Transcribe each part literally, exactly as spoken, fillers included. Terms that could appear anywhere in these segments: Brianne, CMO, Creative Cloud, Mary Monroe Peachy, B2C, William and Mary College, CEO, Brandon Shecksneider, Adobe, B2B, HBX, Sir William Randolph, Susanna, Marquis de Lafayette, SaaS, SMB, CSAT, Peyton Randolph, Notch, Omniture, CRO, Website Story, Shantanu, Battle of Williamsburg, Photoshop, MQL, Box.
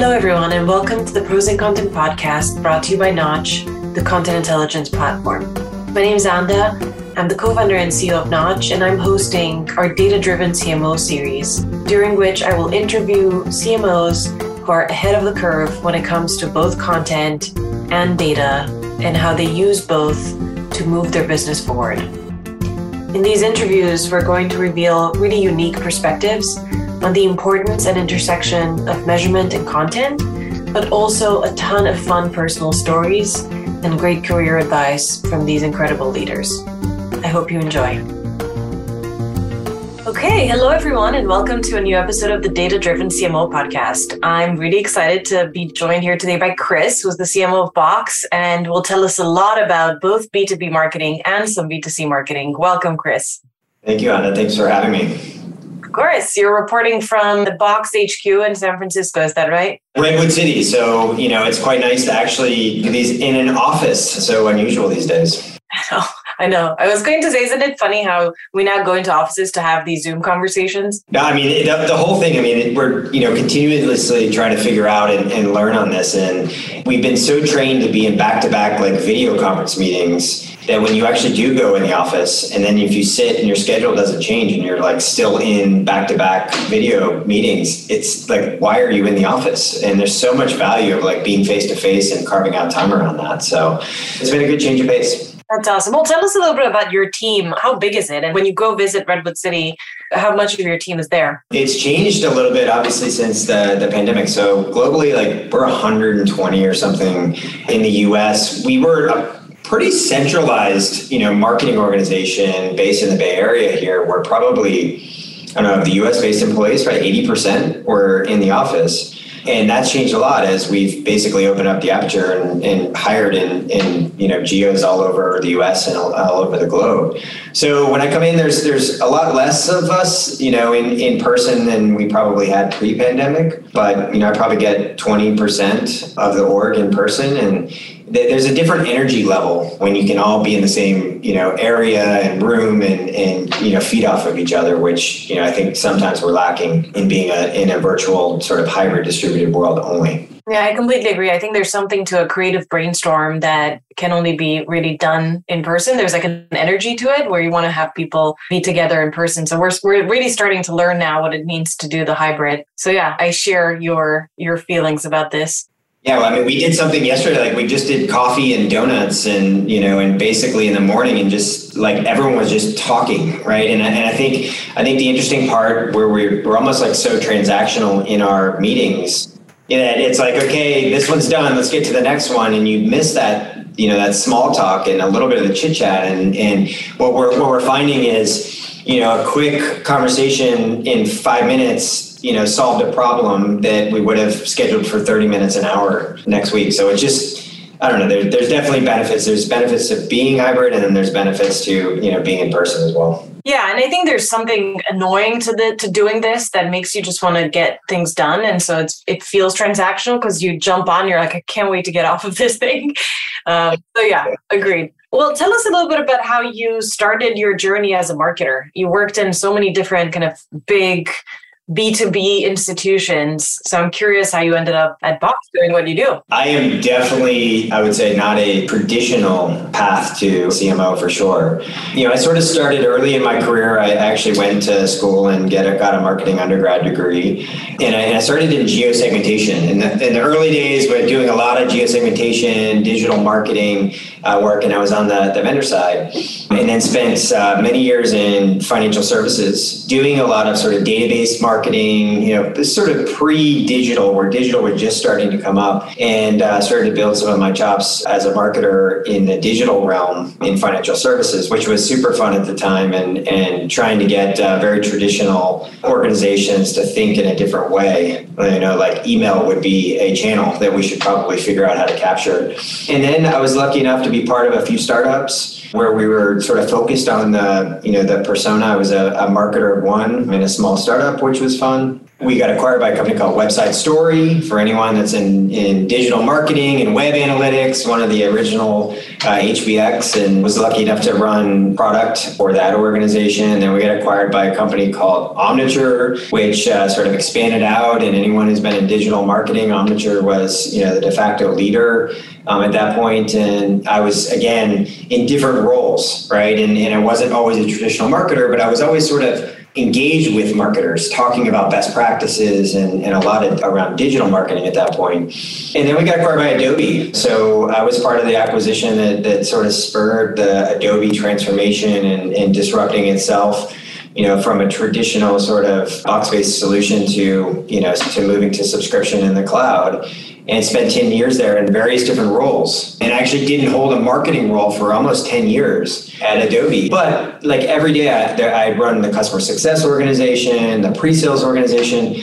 Hello, everyone, and welcome to the Pros and Content podcast brought to you by Notch, the content intelligence platform. My name is Anda. I'm the co-founder and C E O of Notch, and I'm hosting our data-driven C M O series, during which I will interview C M Os who are ahead of the curve when it comes to both content and data and how they use both to move their business forward. In these interviews, we're going to reveal really unique perspectives on the importance and intersection of measurement and content, but also a ton of fun personal stories and great career advice from these incredible leaders. I hope you enjoy. Okay, hello everyone, and welcome to a new episode of the Data Driven C M O podcast. I'm really excited to be joined here today by Chris, who's the C M O of Box, and will tell us a lot about both B two B marketing and some B two C marketing. Welcome, Chris. Thank you, Anna. Thanks for having me. Of course, you're reporting from the Box H Q in San Francisco, is that right? Redwood City. So, you know, it's quite nice to actually do these in an office. So unusual these days. I know. I know. I was going to say, isn't it funny how we now go into offices to have these Zoom conversations? No, I mean, the, the whole thing, I mean, we're, you know, continuously trying to figure out and, and learn on this. And we've been so trained to be in back-to-back like video conference meetings that when you actually do go in the office and then if you sit and your schedule doesn't change and you're like still in back-to-back video meetings, it's like, why are you in the office? And there's so much value of like being face-to-face and carving out time around that. So it's been a good change of pace. That's awesome. Well, tell us a little bit about your team. How big is it? And when you go visit Redwood City, how much of your team is there? It's changed a little bit, obviously, since the, the pandemic. So globally, like we're one hundred twenty or something in the U S. We were a pretty centralized, you know, marketing organization based in the Bay Area here. We're probably, I don't know, of the U S-based employees, right? eighty percent were in the office. And that's changed a lot as we've basically opened up the aperture and, and hired in, in, you know, geos all over the U S and all, all over the globe. So when I come in, there's there's a lot less of us, you know, in, in person than we probably had pre-pandemic. But, you know, I probably get twenty percent of the org in person. And th- there's a different energy level when you can all be in the same, you know, area and room and, and, you know, feed off of each other, which, you know, I think sometimes we're lacking in being a, in a virtual sort of hybrid distribution. World only. Yeah, I completely agree. I think there's something to a creative brainstorm that can only be really done in person. There's like an energy to it where you want to have people be together in person. So we're we're really starting to learn now what it means to do the hybrid. So yeah, I share your your feelings about this. Yeah, well, I mean, we did something yesterday, like we just did coffee and donuts and, you know, and basically in the morning and just like everyone was just talking. Right. And I, and I think I think the interesting part where we're, we're almost like so transactional in our meetings that it's like, OK, this one's done. Let's get to the next one. And you miss that, you know, that small talk and a little bit of the chit chat. And, and what we're what we're finding is, you know, a quick conversation in five minutes you know, solved a problem that we would have scheduled for thirty minutes an hour next week. So it's just, I don't know, there, there's definitely benefits. There's benefits to being hybrid and then there's benefits to, you know, being in person as well. Yeah. And I think there's something annoying to the, to doing this that makes you just want to get things done. And so it's, it feels transactional because you jump on, you're like, I can't wait to get off of this thing. Um, so yeah, agreed. Well, tell us a little bit about how you started your journey as a marketer. You worked in so many different kind of big B two B institutions. So I'm curious how you ended up at Box doing what you do. I am definitely, I would say, not a traditional path to C M O for sure. You know, I sort of started early in my career. I actually went to school and get a, got a marketing undergrad degree. And I, and I started in geosegmentation. In the, in the early days, we were doing a lot of geosegmentation, digital marketing uh, work, and I was on the, the vendor side. And then spent uh, many years in financial services, doing a lot of sort of database marketing. Marketing, you know, this sort of pre-digital, where digital was just starting to come up, and uh, started to build some of my chops as a marketer in the digital realm in financial services, which was super fun at the time, and and trying to get uh, very traditional organizations to think in a different way. You know, like email would be a channel that we should probably figure out how to capture. And then I was lucky enough to be part of a few startups where we were sort of focused on the, you know, the persona. I was a, a marketer of one in a small startup, which was fun. We got acquired by a company called Website Story. For anyone that's in, in digital marketing and web analytics, one of the original uh, H B X, and was lucky enough to run product for that organization. And then we got acquired by a company called Omniture, which uh, sort of expanded out. And anyone who's been in digital marketing, Omniture was, you know, the de facto leader um, at that point. And I was, again, in different roles, right? And, and I wasn't always a traditional marketer, but I was always sort of engaged with marketers, talking about best practices and, and a lot of, around digital marketing at that point. And then we got acquired by Adobe. So I was part of the acquisition that, that sort of spurred the Adobe transformation and, and disrupting itself, you know, from a traditional sort of box-based solution to, you know, to moving to subscription in the cloud. And spent ten years there in various different roles. And actually didn't hold a marketing role for almost ten years at Adobe. But like every day, I, I run the customer success organization, the pre-sales organization,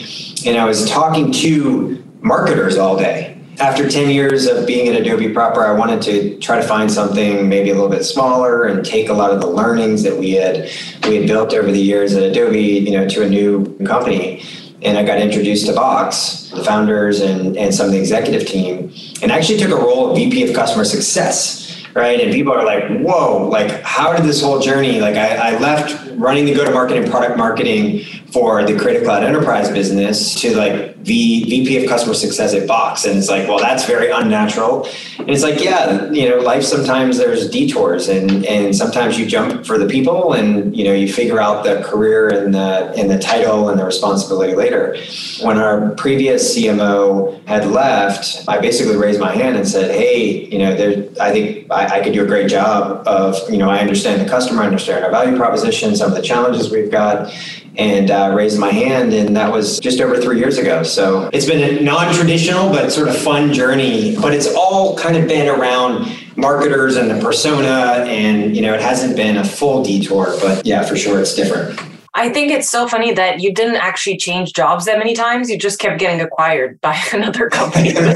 and I was talking to marketers all day. After ten years of being at Adobe proper, I wanted to try to find something maybe a little bit smaller and take a lot of the learnings that we had we had built over the years at Adobe, you know, to a new company. And I got introduced to Box, the founders and, and some of the executive team, and actually took a role of V P of customer success, right? And people are like, whoa, like how did this whole journey, like I, I left running the go-to-market and product marketing for the Creative Cloud enterprise business to like the V P of customer success at Box. And it's like, well, that's very unnatural. And it's like, yeah, you know, life, sometimes there's detours and, and sometimes you jump for the people and, you know, you figure out the career and the, and the title and the responsibility later. When our previous C M O had left, I basically raised my hand and said, hey, you know, there, I think I, I could do a great job of, you know, I understand the customer, I understand our value proposition, some of the challenges we've got. And uh, raised my hand, and that was just over three years ago. So it's been a non-traditional but sort of fun journey, but it's all kind of been around marketers and the persona, and you know, it hasn't been a full detour, but yeah, for sure it's different. I think it's so funny that you didn't actually change jobs that many times. You just kept getting acquired by another company. there,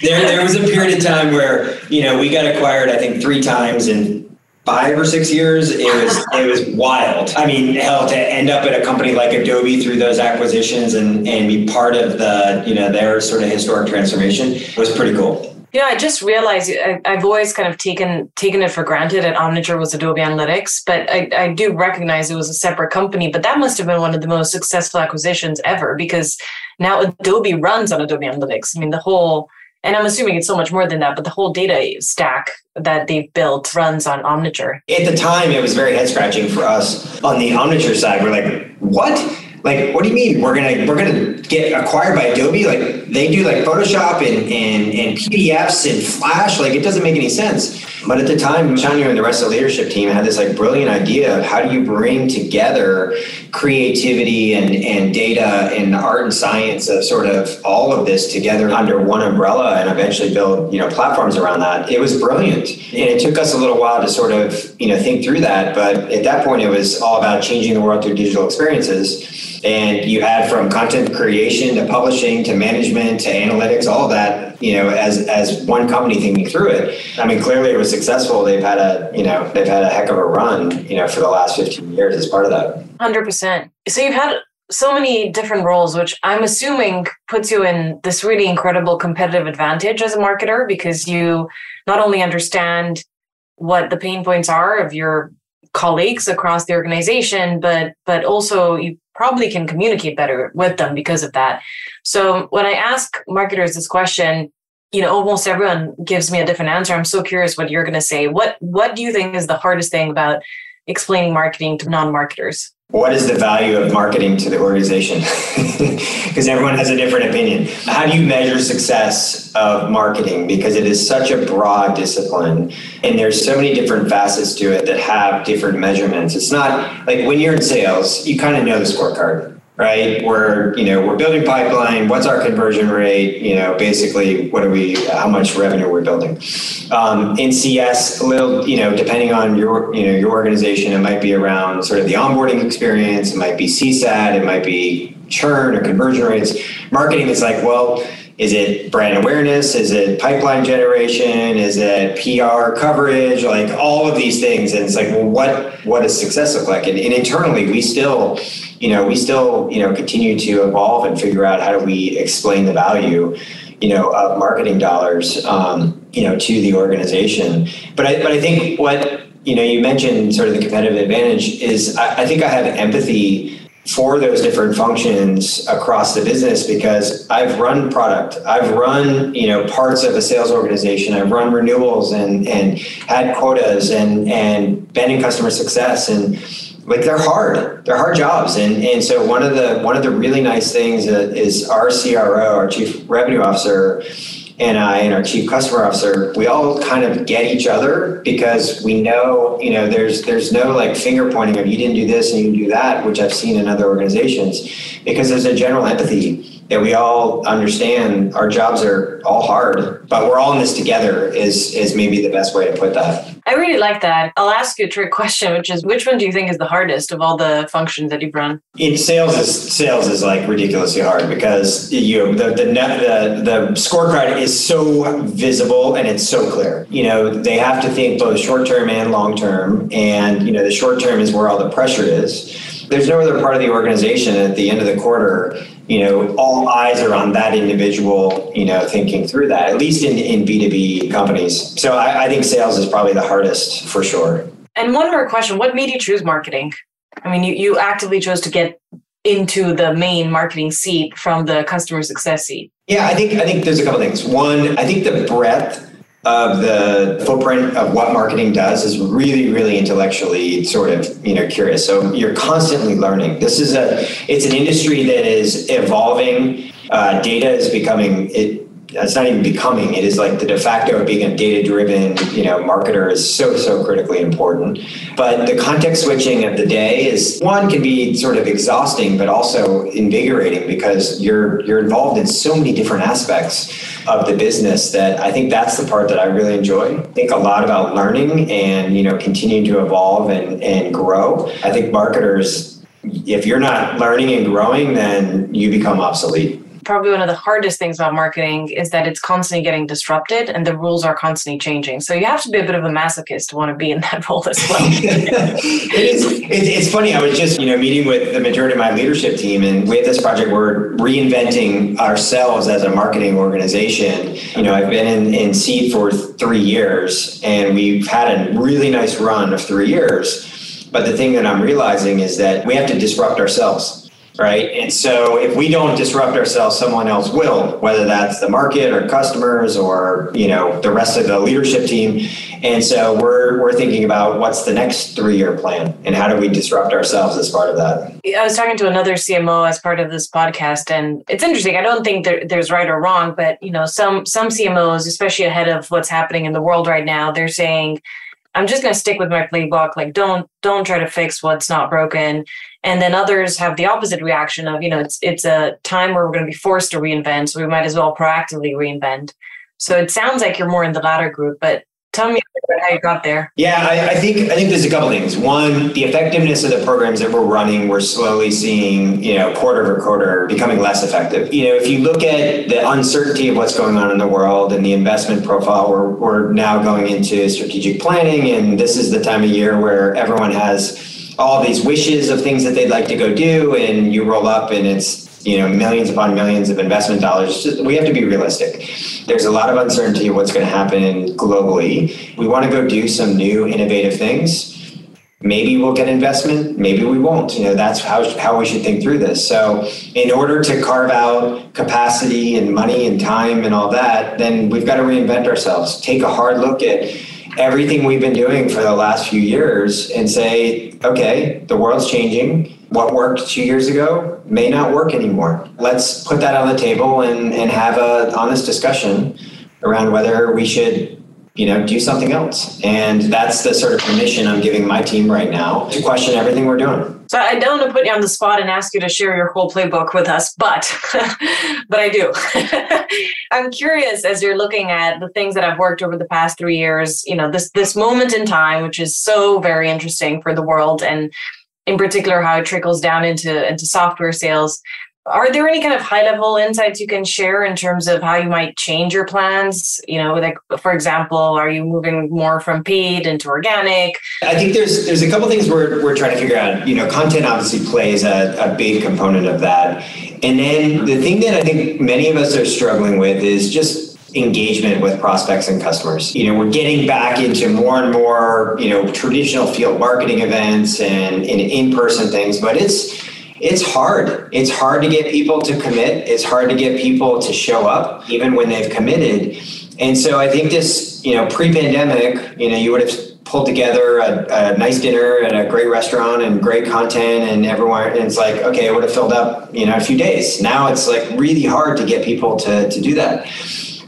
there was a period of time where, you know, we got acquired, I think, three times in five or six years. It was it was wild. I mean, hell, to end up at a company like Adobe through those acquisitions and, and be part of the, you know, their sort of historic transformation was pretty cool. Yeah, I just realized I, I've always kind of taken taken it for granted that Omniture was Adobe Analytics, but I, I do recognize it was a separate company, but that must have been one of the most successful acquisitions ever because now Adobe runs on Adobe Analytics. I mean, the whole... And I'm assuming it's so much more than that, but the whole data stack that they've built runs on Omniture. At the time, it was very head-scratching for us. On the Omniture side, we're like, what? Like, what do you mean? We're gonna we're gonna get acquired by Adobe? Like, they do like Photoshop and, and, and P D Fs and Flash. Like, it doesn't make any sense. But at the time, Shantanu and the rest of the leadership team had this like brilliant idea of how do you bring together creativity and, and data and the art and science of sort of all of this together under one umbrella and eventually build, you know, platforms around that. It was brilliant. And it took us a little while to sort of, you know, think through that. But at that point, it was all about changing the world through digital experiences. And you had from content creation to publishing to management to analytics, all of that, you know, as as one company thinking through it. I mean, clearly it was successful. They've had a, you know, they've had a heck of a run, you know, for the last fifteen years as part of that. one hundred percent. So you've had so many different roles, which I'm assuming puts you in this really incredible competitive advantage as a marketer because you not only understand what the pain points are of your colleagues across the organization, but but also you probably can communicate better with them because of that. So when I ask marketers this question, you know, almost everyone gives me a different answer. I'm so curious what you're going to say. What What do you think is the hardest thing about explaining marketing to non-marketers? What is the value of marketing to the organization? Because everyone has a different opinion. How do you measure success of marketing? Because it is such a broad discipline and there's so many different facets to it that have different measurements. It's not like when you're in sales, you kind of know the scorecard, right? We're, you know, we're building pipeline. What's our conversion rate? You know, basically what are we, how much revenue we're building. Um, in C S, a little, you know, depending on your, you know, your organization, it might be around sort of the onboarding experience. It might be C SAT. It might be churn or conversion rates. Marketing is like, well, Is it brand awareness? Is it pipeline generation? Is it P R coverage? Like all of these things. And it's like, well, what, what does success look like? And, and internally, we still, you know, we still, you know, continue to evolve and figure out how do we explain the value, you know, of marketing dollars, um, you know, to the organization. But I, but I think what, you know, you mentioned sort of the competitive advantage is I, I think I have empathy for those different functions across the business, because I've run product, I've run, you know, parts of a sales organization, I've run renewals and, and had quotas and, and been in customer success, and like they're hard, they're hard jobs. And, and so one of the, one of the really nice things is our C R O, our Chief Revenue Officer, and I and our Chief Customer Officer, we all kind of get each other, because we know, you know, there's there's no like finger pointing of you didn't do this and you didn't do that, which I've seen in other organizations, because there's a general empathy that we all understand our jobs are all hard, but we're all in this together is is maybe the best way to put that. I really like that. I'll ask you a trick question, which is, which one do you think is the hardest of all the functions that you've run? In sales, is sales is like ridiculously hard, because you the the the, the scorecard is so visible and it's so clear. You know, they have to think both short term and long term, and you know, the short term is where all the pressure is. There's no other part of the organization at the end of the quarter. You know, all eyes are on that individual, you know, thinking through that, at least in, in B two B companies. So I, I think sales is probably the hardest for sure. And one more question. What made you choose marketing? I mean, you, you actively chose to get into the main marketing seat from the customer success seat. Yeah, I think I think there's a couple things. One, I think the breadth of the footprint of what marketing does is really, really intellectually sort of, you know, curious. So you're constantly learning. This is a, it's an industry that is evolving. Uh, data is becoming, it, it's not even becoming, it is like the de facto of being a data-driven, you know, marketer is so, so critically important. But the context switching of the day is, one, can be sort of exhausting, but also invigorating, because you're you're involved in so many different aspects of the business that I think that's the part that I really enjoy. I think a lot about learning and, you know, continuing to evolve and, and grow. I think marketers, if you're not learning and growing, then you become obsolete. Probably one of the hardest things about marketing is that it's constantly getting disrupted and the rules are constantly changing. So you have to be a bit of a masochist to want to be in that role as well. it is, it, it's funny. I was just, you know, meeting with the majority of my leadership team, and with this project, we're reinventing ourselves as a marketing organization. You know, I've been in, in seed for three years and we've had a really nice run of three years. But the thing that I'm realizing is that we have to disrupt ourselves. Right. And so if we don't disrupt ourselves, someone else will, whether that's the market or customers or, you know, the rest of the leadership team. And so we're we're thinking about what's the next three year plan and how do we disrupt ourselves as part of that. I was talking to another C M O as part of this podcast, and it's interesting. I don't think there, there's right or wrong, but, you know, some some C M Os, especially ahead of what's happening in the world right now, they're saying, I'm just going to stick with my playbook. Like, don't don't try to fix what's not broken. And then others have the opposite reaction of, you know, it's it's a time where we're going to be forced to reinvent, so we might as well proactively reinvent. So it sounds like you're more in the latter group, but tell me about how you got there. Yeah, I, I think I think there's a couple things. One, the effectiveness of the programs that we're running, we're slowly seeing, you know, quarter over quarter becoming less effective. You know, if you look at the uncertainty of what's going on in the world and the investment profile, we're, we're now going into strategic planning. And this is the time of year where everyone has all these wishes of things that they'd like to go do, and you roll up and it's, you know, millions upon millions of investment dollars. We have to be realistic. There's a lot of uncertainty of what's going to happen globally. We want to go do some new innovative things. Maybe we'll get investment, maybe we won't. You know, that's how, how we should think through this. So in order to carve out capacity and money and time and all that, then we've got to reinvent ourselves, take a hard look at everything we've been doing for the last few years and say, okay, the world's changing. What worked two years ago may not work anymore. Let's put that on the table and, and have an honest discussion around whether we should, you know, do something else. And that's the sort of permission I'm giving my team right now to question everything we're doing. So I don't want to put you on the spot and ask you to share your whole playbook with us, but but I do. I'm curious, as you're looking at the things that I've worked over the past three years, you know, this this moment in time, which is so very interesting for the world, and in particular, how it trickles down into, into software sales. Are there any kind of high-level insights you can share in terms of how you might change your plans? You know, like, for example, are you moving more from paid into organic? I think there's there's a couple things we're we're trying to figure out. You know, content obviously plays a, a big component of that. And then the thing that I think many of us are struggling with is just engagement with prospects and customers. You know, we're getting back into more and more, you know, traditional field marketing events and, and in-person things, but it's It's hard. It's hard to get people to commit. It's hard to get people to show up even when they've committed. And so I think this, you know, pre-pandemic, you know, you would have pulled together a, a nice dinner at a great restaurant and great content and everyone, and it's like, okay, it would have filled up, you know, a few days. Now it's like really hard to get people to, to do that.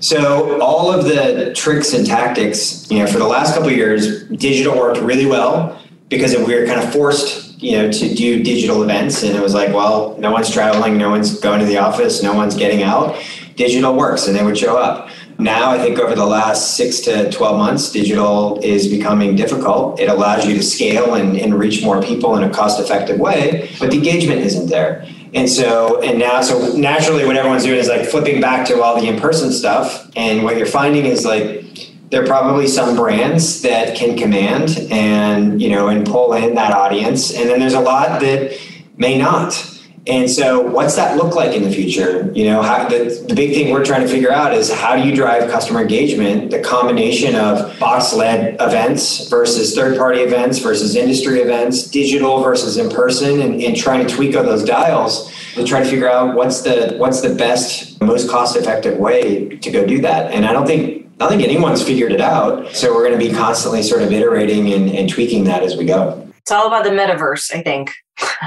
So all of the tricks and tactics, you know, for the last couple of years, digital worked really well because we were kind of forced, you know, to do digital events. And it was like, well, no one's traveling, no one's going to the office, no one's getting out. Digital works, and they would show up. Now, I think over the last six to twelve months, digital is becoming difficult. It allows you to scale and, and reach more people in a cost-effective way, but the engagement isn't there. And so, and now, so naturally what everyone's doing is like flipping back to all the in-person stuff. And what you're finding is like, there are probably some brands that can command and, you know, and pull in that audience. And then there's a lot that may not. And so what's that look like in the future? You know, how, the, the big thing we're trying to figure out is how do you drive customer engagement? The combination of Box-led events versus third-party events versus industry events, digital versus in-person, and, and trying to tweak on those dials to try to figure out what's the what's the best, most cost-effective way to go do that. And I don't think I don't think anyone's figured it out. So we're going to be constantly sort of iterating and, and tweaking that as we go. It's all about the metaverse, I think.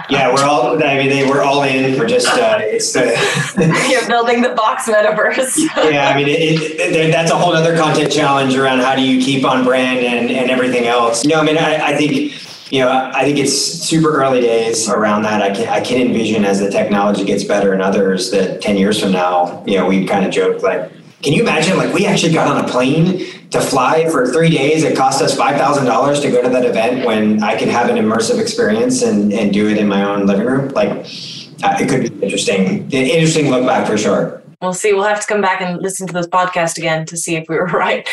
Yeah, we're all, I mean, they, we're all in. We're just, uh, it's the... Uh, You're building the Box metaverse. Yeah, I mean, it, it, it, that's a whole other content challenge around how do you keep on brand and, and everything else. No, I mean, I, I think... You know, I think it's super early days around that. I can I can envision as the technology gets better and others that ten years from now, you know, we kind of joke like, can you imagine like we actually got on a plane to fly for three days. It cost us five thousand dollars to go to that event when I can have an immersive experience and, and do it in my own living room. Like it could be interesting, an interesting look back for sure. We'll see. We'll have to come back and listen to this podcast again to see if we were right.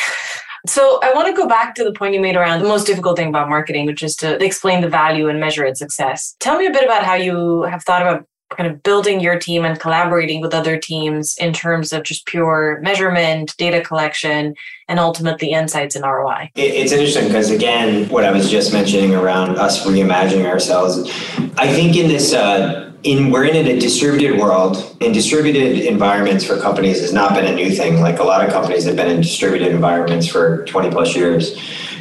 So I want to go back to the point you made around the most difficult thing about marketing, which is to explain the value and measure its success. Tell me a bit about how you have thought about kind of building your team and collaborating with other teams in terms of just pure measurement, data collection, and ultimately insights and R O I. It's interesting because, again, what I was just mentioning around us reimagining ourselves, I think in this... Uh, In, we're in a distributed world, and distributed environments for companies has not been a new thing. Like a lot of companies have been in distributed environments for twenty plus years.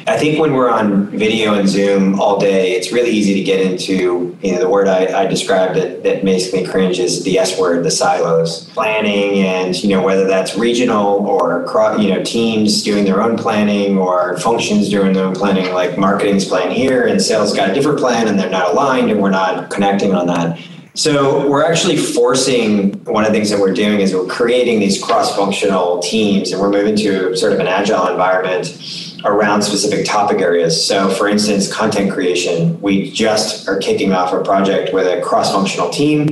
I think when we're on video and Zoom all day, it's really easy to get into, you know, the word I, I described that, that makes me cringe is the S word, the silos. Planning and, you know, whether that's regional or, you know, teams doing their own planning or functions doing their own planning, like marketing's plan here and sales got a different plan and they're not aligned and we're not connecting on that. So we're actually forcing, one of the things that we're doing is we're creating these cross-functional teams and we're moving to sort of an agile environment around specific topic areas. So for instance, content creation, we just are kicking off a project with a cross-functional team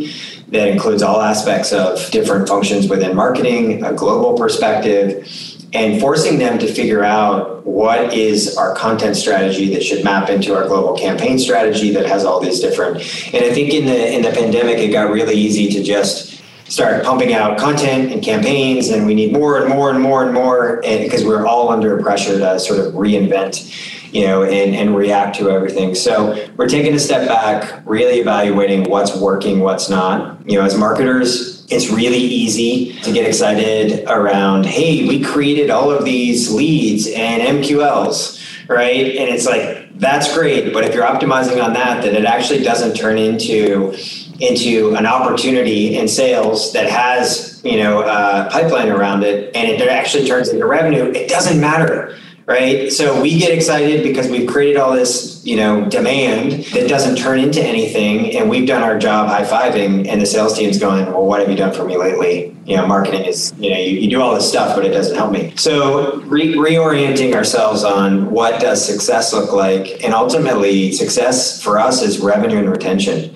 that includes all aspects of different functions within marketing, a global perspective, and forcing them to figure out what is our content strategy that should map into our global campaign strategy that has all these different. And I think in the in the pandemic, it got really easy to just start pumping out content and campaigns, and we need more and more and more and more, and because we're all under pressure to sort of reinvent, you know, and, and react to everything. So we're taking a step back, really evaluating what's working, what's not. You know, as marketers, it's really easy to get excited around, hey, we created all of these leads and M Q Ls, right? And it's like, that's great. But if you're optimizing on that, then it actually doesn't turn into into an opportunity in sales that has, you know, a pipeline around it, and it actually turns into revenue, it doesn't matter. Right. So we get excited because we've created all this, you know, demand that doesn't turn into anything. And we've done our job high-fiving and the sales team's going, well, what have you done for me lately? You know, marketing is, you know, you, you do all this stuff, but it doesn't help me. So re- reorienting ourselves on what does success look like? And ultimately success for us is revenue and retention.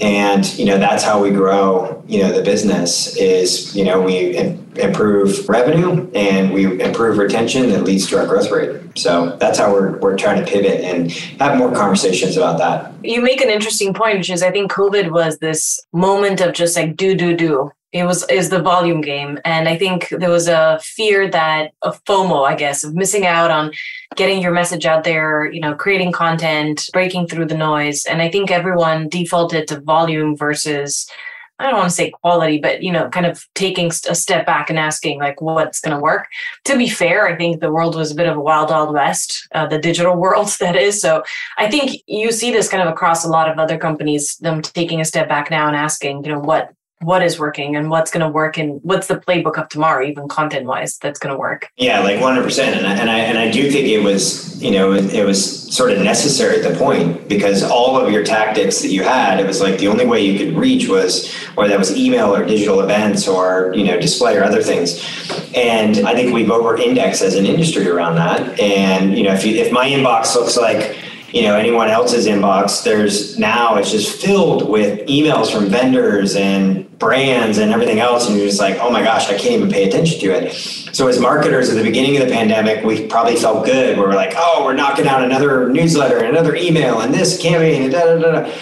And, you know, that's how we grow, you know, the business is, you know, we im- improve revenue and we improve retention that leads to our growth rate. So that's how we're we're trying to pivot and have more conversations about that. You make an interesting point, which is I think COVID was this moment of just like do, do, do. It was is the volume game. And I think there was a fear that of FOMO, I guess, of missing out on getting your message out there, you know, creating content, breaking through the noise. And I think everyone defaulted to volume versus, I don't want to say quality, but, you know, kind of taking a step back and asking like what's going to work. To be fair, I think the world was a bit of a wild, wild west, uh, the digital world that is. So I think you see this kind of across a lot of other companies, them taking a step back now and asking, you know, what what is working and what's going to work and what's the playbook of tomorrow, even content-wise, that's going to work. Yeah, like one hundred percent. And I, and I and I do think it was, you know, it, it was sort of necessary at the point because all of your tactics that you had, it was like the only way you could reach was, or that was email or digital events or, you know, display or other things. And I think we've over-indexed as an industry around that. And, you know, if you, if my inbox looks like, you know, anyone else's inbox, there's now it's just filled with emails from vendors and brands and everything else. And you're just like, oh my gosh, I can't even pay attention to it. So as marketers at the beginning of the pandemic, we probably felt good. We were like, oh, we're knocking out another newsletter and another email and this campaign and da, da, da, da.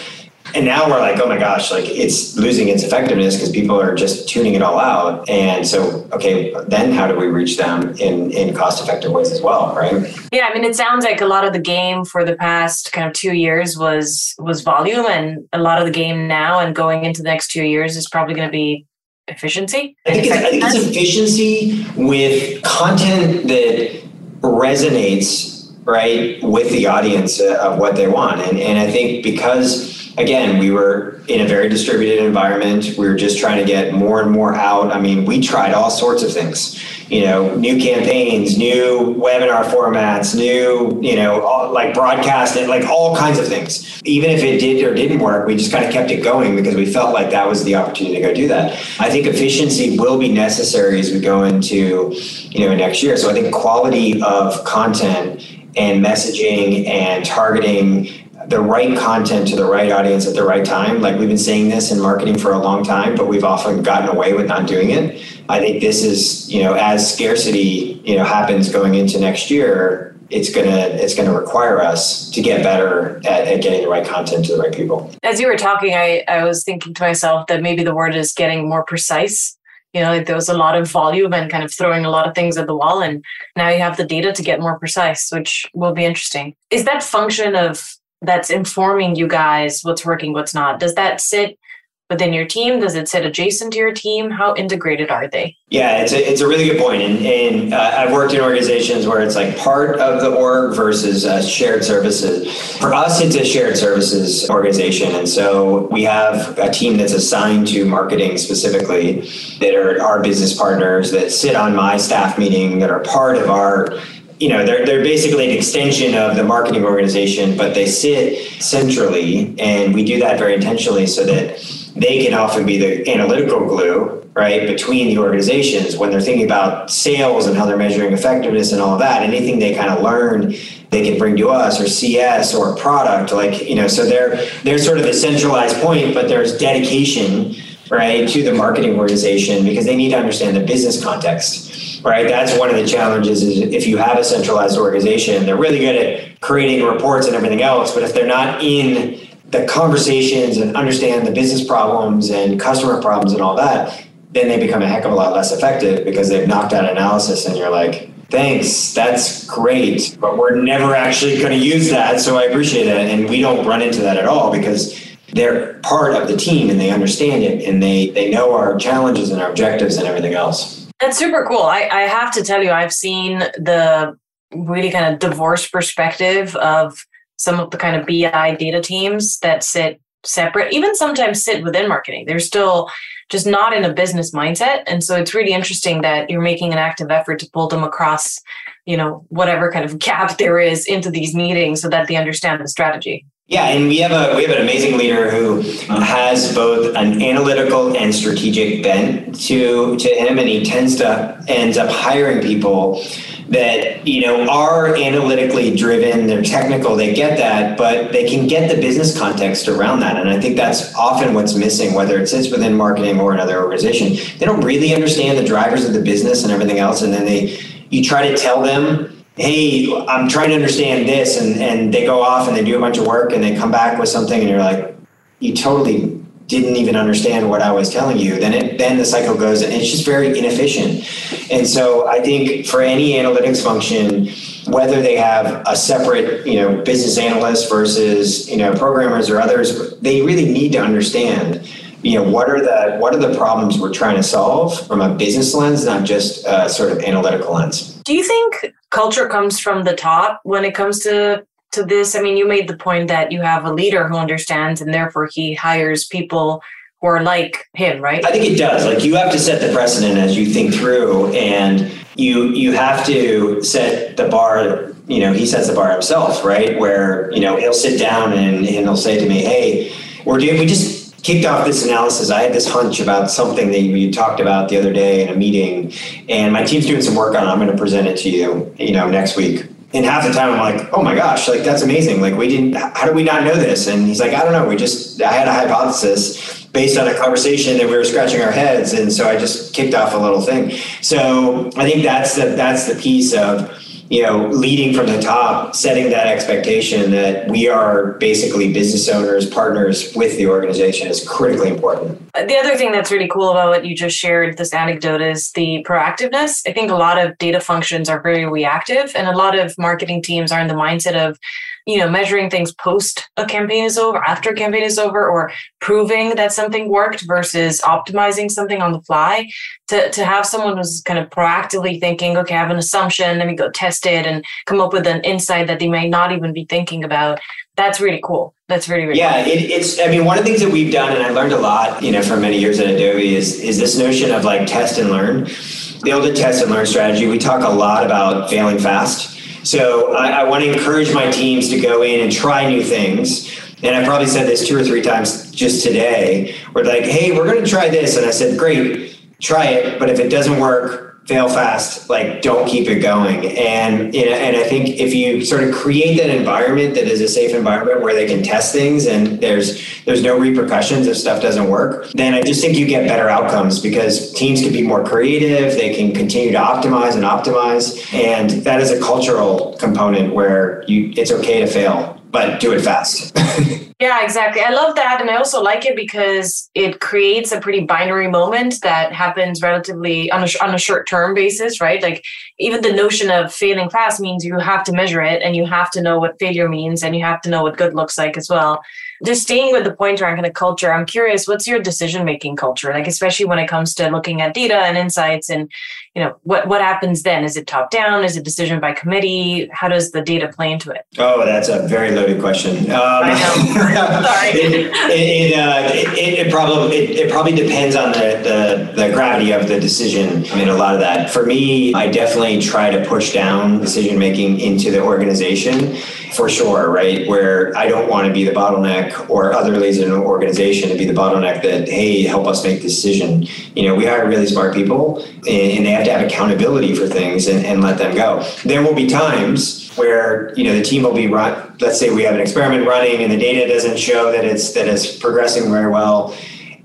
And now we're like, oh my gosh, like it's losing its effectiveness because people are just tuning it all out. And so, okay, then how do we reach them in, in cost-effective ways as well, right? Yeah, I mean, it sounds like a lot of the game for the past kind of two years was was volume, and a lot of the game now and going into the next two years is probably going to be efficiency. I think, it's, I think it's efficiency with content that resonates, right, with the audience of what they want. And, and I think because... Again, we were in a very distributed environment. We were just trying to get more and more out. I mean, we tried all sorts of things, you know, new campaigns, new webinar formats, new, you know, all, like broadcast and like all kinds of things. Even if it did or didn't work, we just kind of kept it going because we felt like that was the opportunity to go do that. I think efficiency will be necessary as we go into, you know, next year. So I think quality of content and messaging and targeting the right content to the right audience at the right time. Like we've been saying this in marketing for a long time, but we've often gotten away with not doing it. I think this is, you know, as scarcity, you know, happens going into next year, it's going to, it's going to require us to get better at, at getting the right content to the right people. As you were talking, I, I was thinking to myself that maybe the word is getting more precise. You know, there was a lot of volume and kind of throwing a lot of things at the wall. And now you have the data to get more precise, which will be interesting. Is that function of that's informing you guys what's working, what's not? Does that sit within your team? Does it sit adjacent to your team? How integrated are they? Yeah, it's a, it's a really good point. And, and uh, I've worked in organizations where it's like part of the org versus uh, shared services. For us, it's a shared services organization. And so we have a team that's assigned to marketing specifically that are our business partners that sit on my staff meeting that are part of our, you know, they're they're basically an extension of the marketing organization, but they sit centrally, and we do that very intentionally so that they can often be the analytical glue, right, between the organizations when they're thinking about sales and how they're measuring effectiveness and all of that. Anything they kind of learn, they can bring to us, or C S or product, like, you know, so they're they're sort of the centralized point, but there's dedication, right, to the marketing organization because they need to understand the business context. Right. That's one of the challenges is if you have a centralized organization, they're really good at creating reports and everything else. But if they're not in the conversations and understand the business problems and customer problems and all that, then they become a heck of a lot less effective because they've knocked out analysis and you're like, thanks, that's great, but we're never actually going to use that. So I appreciate that. And we don't run into that at all because they're part of the team and they understand it and they, they know our challenges and our objectives and everything else. That's super cool. I, I have to tell you, I've seen the really kind of divorced perspective of some of the kind of B I data teams that sit separate, even sometimes sit within marketing. They're still just not in a business mindset. And so it's really interesting that you're making an active effort to pull them across, you know, whatever kind of gap there is into these meetings so that they understand the strategy. Yeah, and we have a we have an amazing leader who has both an analytical and strategic bent to to him, and he tends to ends up hiring people that, you know, are analytically driven, they're technical, they get that, but they can get the business context around that. And I think that's often what's missing, whether it sits within marketing or another organization. They don't really understand the drivers of the business and everything else. And then they, you try to tell them, hey, I'm trying to understand this. And, and they go off and they do a bunch of work and they come back with something and you're like, you totally didn't even understand what I was telling you. Then it, then the cycle goes and it's just very inefficient. And so I think for any analytics function, whether they have a separate, you know, business analyst versus, you know, programmers or others, they really need to understand, you know, what are the, what are the problems we're trying to solve from a business lens, not just a sort of analytical lens. Do you think culture comes from the top when it comes to to this? I mean, you made the point that you have a leader who understands and therefore he hires people who are like him, right? I think it does. Like, you have to set the precedent as you think through, and you you have to set the bar. You know, he sets the bar himself, right? Where, you know, he'll sit down and, and he'll say to me, hey, we're doing, we just kicked off this analysis. I had this hunch about something that you talked about the other day in a meeting, and my team's doing some work on it. I'm going to present it to you, you know, next week. And half the time I'm like, oh my gosh, like, that's amazing. Like, we didn't, how did we not know this? And he's like, I don't know. We just, I had a hypothesis based on a conversation that we were scratching our heads. And so I just kicked off a little thing. So I think that's the, that's the piece of, you know, leading from the top, setting that expectation that we are basically business owners, partners with the organization is critically important. The other thing that's really cool about what you just shared, this anecdote, is the proactiveness. I think a lot of data functions are very reactive, and a lot of marketing teams are in the mindset of, you know, measuring things post a campaign is over, after a campaign is over, or proving that something worked versus optimizing something on the fly. To, to have someone who's kind of proactively thinking, okay, I have an assumption, let me go test it and come up with an insight that they may not even be thinking about. That's really cool. That's really, really yeah, cool. It, it's, I mean, one of the things that we've done, and I learned a lot, you know, from many years at Adobe is, is this notion of like test and learn. The old test and learn strategy, we talk a lot about failing fast. So I, I want to encourage my teams to go in and try new things. And I probably said this two or three times just today. We're like, hey, we're going to try this. And I said, great, try it. But if it doesn't work, fail fast. Like, don't keep it going. And, you know, and I think if you sort of create that environment that is a safe environment where they can test things and there's there's no repercussions if stuff doesn't work, then I just think you get better outcomes because teams can be more creative. They can continue to optimize and optimize. And that is a cultural component where you it's okay to fail, but do it fast. Yeah, exactly. I love that. And I also like it because it creates a pretty binary moment that happens relatively on a, on a short-term basis, right? Like, even the notion of failing fast means you have to measure it and you have to know what failure means and you have to know what good looks like as well. Just staying with the point around kind of culture, I'm curious, what's your decision-making culture? Like, especially when it comes to looking at data and insights and, you know, what, what happens then? Is it top-down? Is it decision by committee? How does the data play into it? Oh, that's a very loaded question. Um, I know. Sorry. It, it, it, uh, it, it probably it, it probably depends on the, the the gravity of the decision. I mean, a lot of that. For me, I definitely try to push down decision making into the organization, for sure. Right, where I don't want to be the bottleneck, or other leaders in an organization to be the bottleneck that, hey, help us make the decision. You know, we hire really smart people, and they have to have accountability for things, and, and let them go. There will be times where, you know, the team will be run. Let's say we have an experiment running and the data doesn't show that it's that it's progressing very well.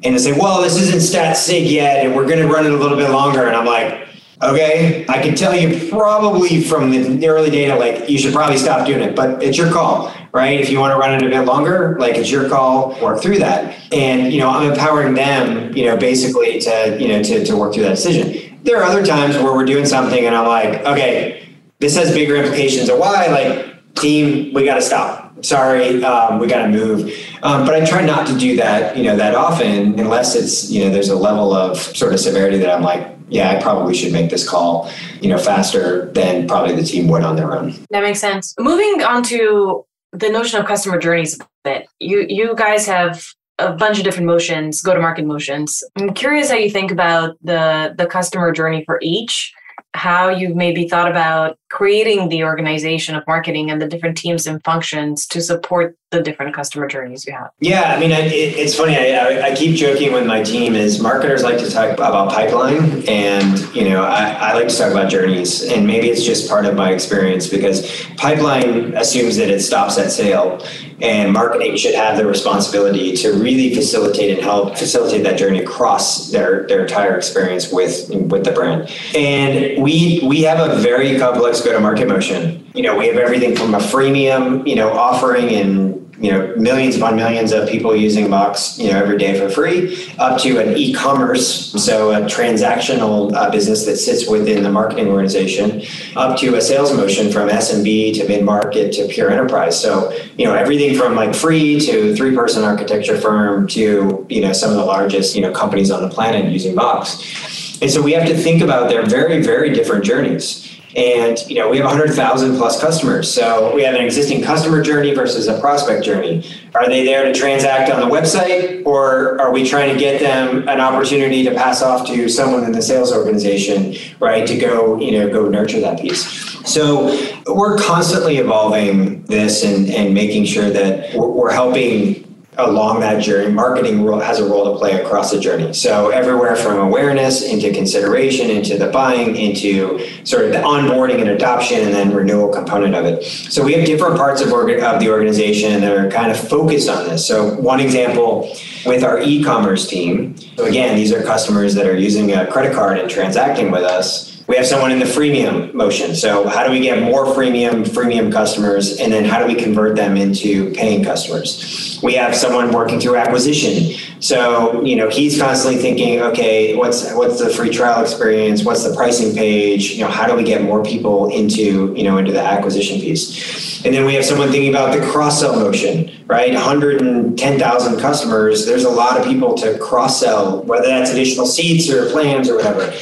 And they say, well, this isn't stat sig yet, and we're going to run it a little bit longer. And I'm like, okay, I can tell you probably from the early data, like, you should probably stop doing it, but it's your call, right? If you want to run it a bit longer, like, it's your call, work through that. And, you know, I'm empowering them, you know, basically to, you know, to, to work through that decision. There are other times where we're doing something and I'm like, okay, this has bigger implications of why, like, team, we got to stop. Sorry, um, we got to move. Um, but I try not to do that, you know, that often, unless it's, you know, there's a level of sort of severity that I'm like, yeah, I probably should make this call, you know, faster than probably the team would on their own. That makes sense. Moving on to the notion of customer journeys a bit, you you guys have a bunch of different motions, go-to-market motions. I'm curious how you think about the the customer journey for each. how you've maybe thought about creating the organization of marketing and the different teams and functions to support the different customer journeys you have. Yeah, I mean, I, it, it's funny. I, I keep joking with my team is marketers like to talk about pipeline, and you know, I, I like to talk about journeys. And maybe it's just part of my experience because pipeline assumes that it stops at sale, and marketing should have the responsibility to really facilitate and help facilitate that journey across their their entire experience with with the brand. And We we have a very complex go-to-market motion. You know, we have everything from a freemium, you know, offering and, you know, millions upon millions of people using Box, you know, every day for free, up to an e-commerce, so a transactional uh, business that sits within the marketing organization, up to a sales motion from S M B to mid-market to pure enterprise. So, you know, everything from like free to three-person architecture firm to, you know, some of the largest, you know, companies on the planet using Box. And so we have to think about their very, very different journeys. And, you know, we have one hundred thousand plus customers. So we have an existing customer journey versus a prospect journey. Are they there to transact on the website, or are we trying to get them an opportunity to pass off to someone in the sales organization, right, to go, you know, go nurture that piece? So we're constantly evolving this and, and making sure that we're helping along that journey. Marketing has a role to play across the journey. So everywhere from awareness into consideration, into the buying, into sort of the onboarding and adoption, and then renewal component of it. So we have different parts of, org- of the organization that are kind of focused on this. So one example with our e-commerce team. So again, these are customers that are using a credit card and transacting with us. We have someone in the freemium motion. So how do we get more freemium, freemium customers? And then how do we convert them into paying customers? We have someone working through acquisition. So, you know, he's constantly thinking, okay, what's what's the free trial experience? What's the pricing page? You know, how do we get more people into, you know, into the acquisition piece? And then we have someone thinking about the cross-sell motion, right? one hundred ten thousand customers. There's a lot of people to cross-sell, whether that's additional seats or plans or whatever.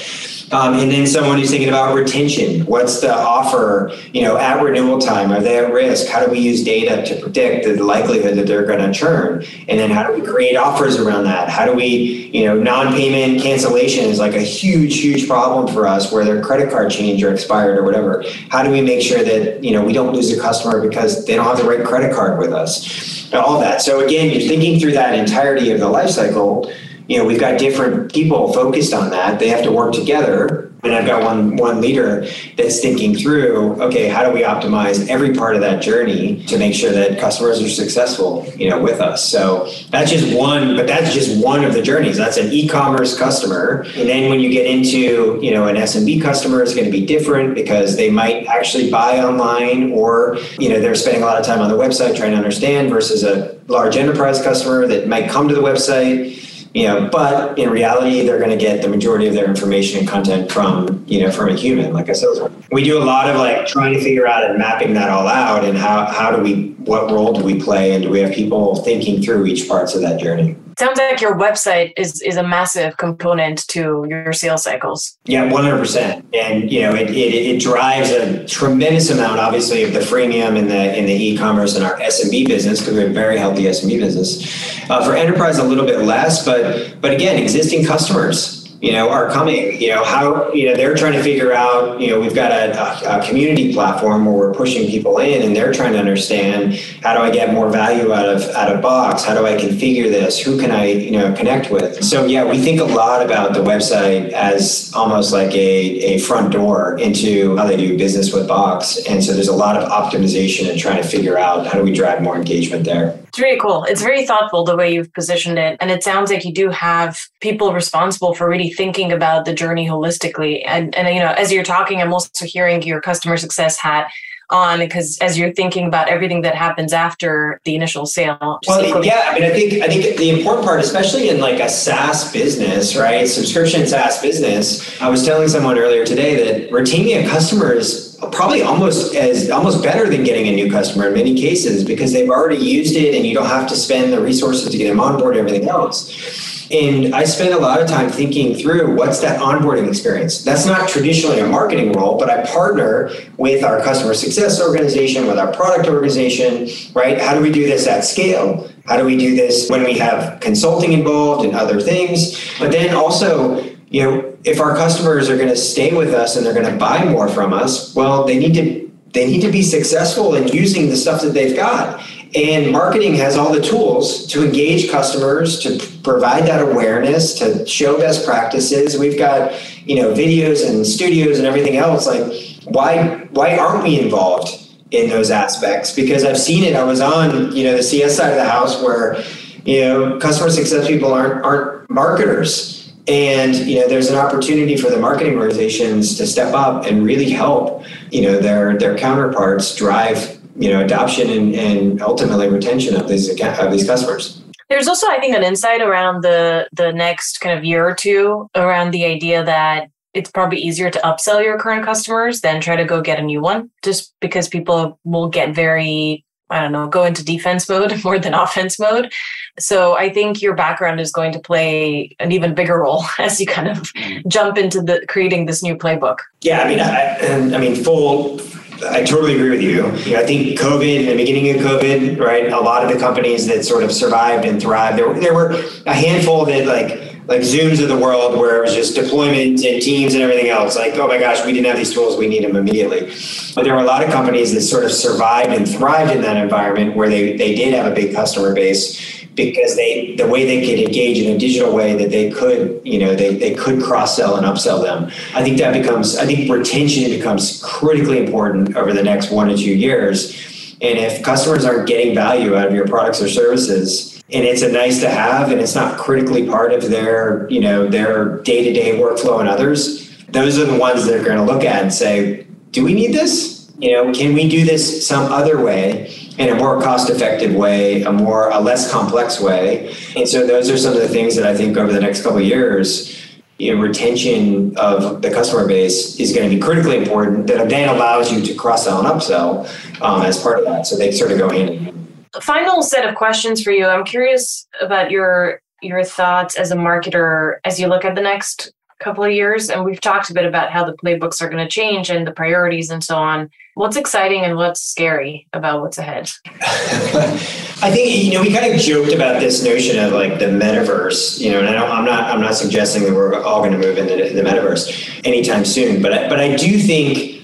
Um, and then someone who's thinking about retention. What's the offer, you know, at renewal time? Are they at risk? How do we use data to predict the likelihood that they're going to churn? And then how do we create offers around that? How do we, you know, non-payment cancellation is like a huge, huge problem for us where their credit card change or expired or whatever. How do we make sure that, you know, we don't lose a customer because they don't have the right credit card with us? All that. So again, you're thinking through that entirety of the life cycle. You know, we've got different people focused on that. They have to work together. And I've got one one leader that's thinking through, okay, how do we optimize every part of that journey to make sure that customers are successful, you know, with us? So that's just one, but that's just one of the journeys. That's an e-commerce customer. And then when you get into, you know, an S M B customer is going to be different because they might actually buy online or, you know, they're spending a lot of time on the website trying to understand versus a large enterprise customer that might come to the website. You know, but in reality, they're going to get the majority of their information and content from, you know, from a human, like a salesman. We do a lot of like trying to figure out and mapping that all out and how, how do we, what role do we play? And do we have people thinking through each parts of that journey? Sounds like your website is, is a massive component to your sales cycles. Yeah, one hundred percent. And, you know, it, it it drives a tremendous amount, obviously, of the freemium and the and the e-commerce and our S M B business, because we have a very healthy S M B business. Uh, for enterprise, a little bit less, but but again, existing customers, you know, are coming, you know, how, you know, they're trying to figure out, you know, we've got a, a, a community platform where we're pushing people in and they're trying to understand, how do I get more value out of, out of Box? How do I configure this? Who can I, you know, connect with? So yeah, we think a lot about the website as almost like a, a front door into how they do business with Box. And so there's a lot of optimization and trying to figure out how do we drive more engagement there. It's really cool. It's very thoughtful the way you've positioned it. And it sounds like you do have people responsible for really thinking about the journey holistically. And, and you know, as you're talking, I'm also hearing your customer success hat on, because as you're thinking about everything that happens after the initial sale. Well, equally- yeah, I mean, I think I think the important part, especially in like a SaaS business, right? Subscription SaaS business. I was telling someone earlier today that retaining a customer is probably almost as almost better than getting a new customer in many cases, because they've already used it and you don't have to spend the resources to get them on board and everything else. And I spend a lot of time thinking through what's that onboarding experience. That's not traditionally a marketing role, but I partner with our customer success organization, with our product organization, right? How do we do this at scale? How do we do this when we have consulting involved and other things? But then also, you know, if our customers are going to stay with us and they're going to buy more from us, well, they need to they need to be successful in using the stuff that they've got. And marketing has all the tools to engage customers, to provide that awareness, to show best practices. We've got, you know, videos and studios and everything else. Like, why why aren't we involved in those aspects? Because I've seen it. I was on, you know, the C S side of the house where, you know, customer success people aren't aren't marketers. And, you know, there's an opportunity for the marketing organizations to step up and really help, you know, their their counterparts drive, you know, adoption and, and ultimately retention of these of these customers. There's also, I think, an insight around the the next kind of year or two around the idea that it's probably easier to upsell your current customers than try to go get a new one, just because people will get very, I don't know, go into defense mode more than offense mode. So I think your background is going to play an even bigger role as you kind of jump into the creating this new playbook. Yeah, I mean, I, I mean, full, I totally agree with you. you know, I think COVID, the beginning of COVID, right? A lot of the companies that sort of survived and thrived, there, there were a handful that like, like Zooms of the world where it was just deployment and teams and everything else. Like, oh my gosh, we didn't have these tools. We need them immediately. But there were a lot of companies that sort of survived and thrived in that environment where they, they did have a big customer base because they, the way they could engage in a digital way that they could, you know, they, they could cross sell and upsell them. I think that becomes, I think retention becomes critically important over the next one to two years. And if customers aren't getting value out of your products or services, and it's a nice to have, and it's not critically part of their, you know, their day-to-day workflow and others, those are the ones that are going to look at and say, do we need this? You know, can we do this some other way, in a more cost-effective way, a more, a less complex way? And so those are some of the things that I think over the next couple of years, you know, retention of the customer base is going to be critically important, that then allows you to cross-sell and upsell um, as part of that. So they sort of go hand in hand. Final set of questions for you. I'm curious about your your thoughts as a marketer as you look at the next couple of years. And we've talked a bit about how the playbooks are going to change and the priorities and so on. What's exciting and what's scary about what's ahead? I think, you know, we kind of joked about this notion of like the metaverse, you know, and I don't, I'm not I'm not suggesting that we're all going to move into the metaverse anytime soon. But I, but I do think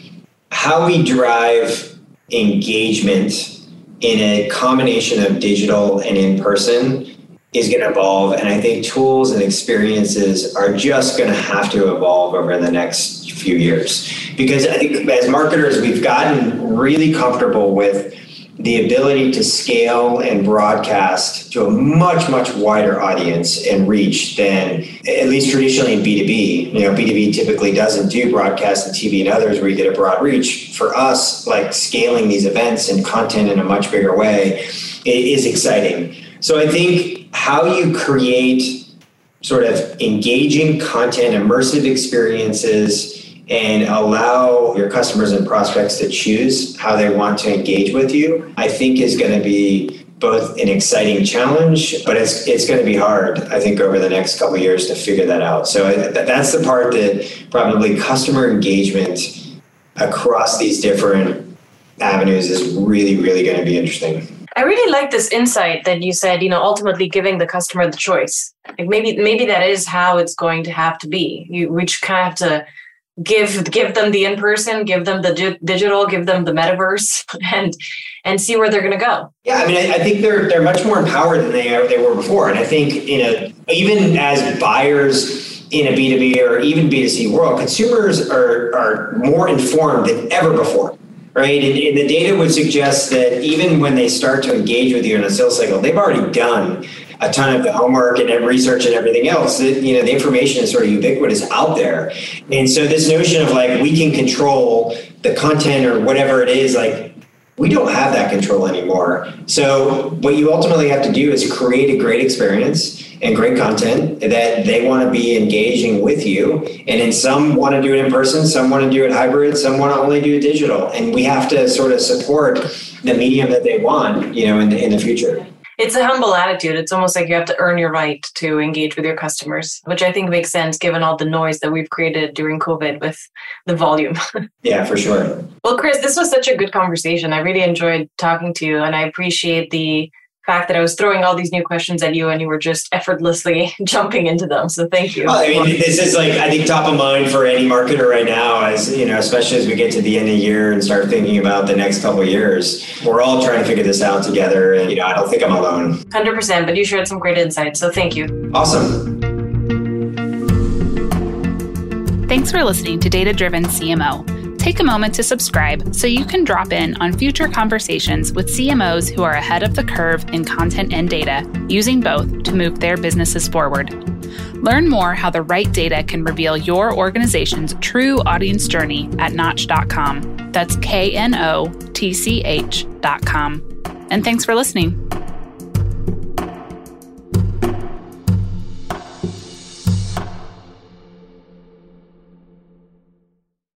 how we drive engagement in a combination of digital and in person is going to evolve. And I think tools and experiences are just going to have to evolve over the next few years. Because I think as marketers, we've gotten really comfortable with the ability to scale and broadcast to a much, much wider audience and reach than at least traditionally in B two B. You know, B two B typically doesn't do broadcast and T V and others where you get a broad reach. For us, like scaling these events and content in a much bigger way, it is exciting. So I think how you create sort of engaging content, immersive experiences, and allow your customers and prospects to choose how they want to engage with you, I think is going to be both an exciting challenge, but it's it's going to be hard, I think, over the next couple of years to figure that out. So I, that's the part that probably customer engagement across these different avenues is really, really going to be interesting. I really like this insight that you said, you know, ultimately giving the customer the choice. Like maybe maybe that is how it's going to have to be. You, we just kind of have to Give give them the in-person, give them the di- digital, give them the metaverse, and and see where they're going to go. Yeah, I mean, I, I think they're they're much more empowered than they are, they were before. And I think, you know, even as buyers in a B two B or even B two C world, consumers are are more informed than ever before, right? And, and the data would suggest that even when they start to engage with you in a sales cycle, they've already done a ton of the homework and research and everything else. You know, the information is sort of ubiquitous out there. And so this notion of like, we can control the content or whatever it is, like we don't have that control anymore. So what you ultimately have to do is create a great experience and great content that they want to be engaging with you. And then some want to do it in person, some want to do it hybrid, some want to only do it digital. And we have to sort of support the medium that they want, you know, in the, in the future. It's a humble attitude. It's almost like you have to earn your right to engage with your customers, which I think makes sense given all the noise that we've created during COVID with the volume. Yeah, for sure. Well, Chris, this was such a good conversation. I really enjoyed talking to you, and I appreciate the fact that I was throwing all these new questions at you and you were just effortlessly jumping into them. So thank you. Well, I mean, this is like, I think top of mind for any marketer right now, as you know, especially as we get to the end of the year and start thinking about the next couple of years, we're all trying to figure this out together. And, you know, I don't think I'm alone. one hundred percent, but you shared some great insights. So thank you. Awesome. Thanks for listening to Data Driven C M O. Take a moment to subscribe so you can drop in on future conversations with C M Os who are ahead of the curve in content and data, using both to move their businesses forward. Learn more how the right data can reveal your organization's true audience journey at notch dot com. That's K N O T C H dot com. And thanks for listening.